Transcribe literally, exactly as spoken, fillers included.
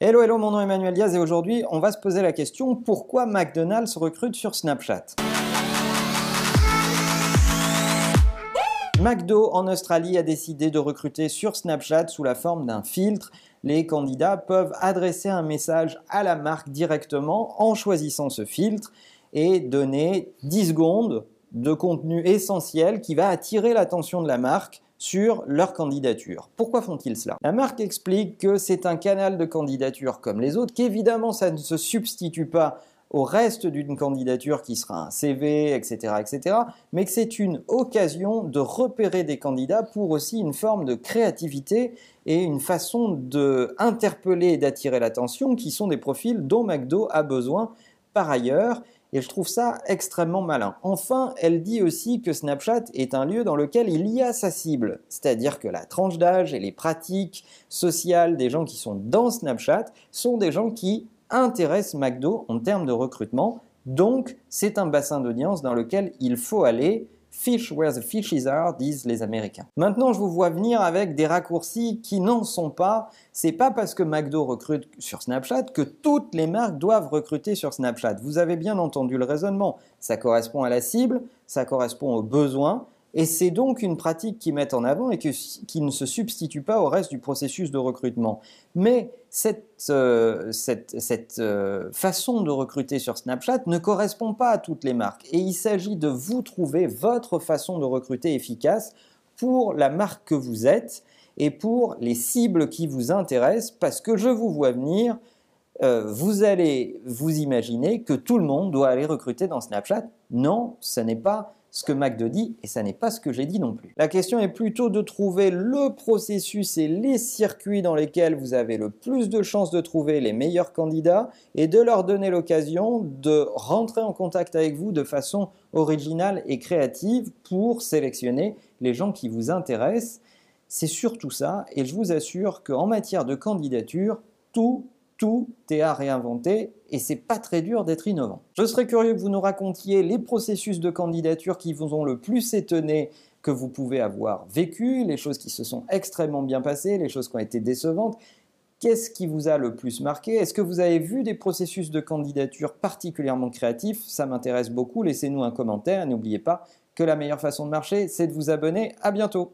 Hello, hello, mon nom est Emmanuel Diaz et aujourd'hui, on va se poser la question pourquoi McDonald's recrute sur Snapchat? McDo en Australie a décidé de recruter sur Snapchat sous la forme d'un filtre. Les candidats peuvent adresser un message à la marque directement en choisissant ce filtre et donner dix secondes de contenu essentiel qui va attirer l'attention de la marque sur leur candidature. Pourquoi font-ils cela? La marque explique que c'est un canal de candidature comme les autres, qu'évidemment ça ne se substitue pas au reste d'une candidature qui sera un C V, et cetera, et cetera, mais que c'est une occasion de repérer des candidats pour aussi une forme de créativité et une façon d'interpeller et d'attirer l'attention qui sont des profils dont McDo a besoin par ailleurs. Et je trouve ça extrêmement malin. Enfin, elle dit aussi que Snapchat est un lieu dans lequel il y a sa cible. C'est-à-dire que la tranche d'âge et les pratiques sociales des gens qui sont dans Snapchat sont des gens qui intéressent McDo en termes de recrutement. Donc, c'est un bassin d'audience dans lequel il faut aller. Fish where the fishes are, disent les Américains. Maintenant, je vous vois venir avec des raccourcis qui n'en sont pas. C'est pas parce que McDo recrute sur Snapchat que toutes les marques doivent recruter sur Snapchat. Vous avez bien entendu le raisonnement. Ça correspond à la cible, ça correspond aux besoins, et c'est donc une pratique qu'ils mettent en avant et que, qui ne se substitue pas au reste du processus de recrutement. Mais cette, euh, cette, cette euh, façon de recruter sur Snapchat ne correspond pas à toutes les marques. Et il s'agit de vous trouver votre façon de recruter efficace pour la marque que vous êtes et pour les cibles qui vous intéressent, parce que je vous vois venir, euh, vous allez vous imaginer que tout le monde doit aller recruter dans Snapchat. Non, ce n'est pas ce que McDo dit, et ça n'est pas ce que j'ai dit non plus. La question est plutôt de trouver le processus et les circuits dans lesquels vous avez le plus de chances de trouver les meilleurs candidats et de leur donner l'occasion de rentrer en contact avec vous de façon originale et créative pour sélectionner les gens qui vous intéressent. C'est surtout ça, et je vous assure qu'en matière de candidature, tout Tout est à réinventer et c'est pas très dur d'être innovant. Je serais curieux que vous nous racontiez les processus de candidature qui vous ont le plus étonné que vous pouvez avoir vécu, les choses qui se sont extrêmement bien passées, les choses qui ont été décevantes. Qu'est-ce qui vous a le plus marqué? Est-ce que vous avez vu des processus de candidature particulièrement créatifs? Ça m'intéresse beaucoup, laissez-nous un commentaire. N'oubliez pas que la meilleure façon de marcher, c'est de vous abonner. À bientôt!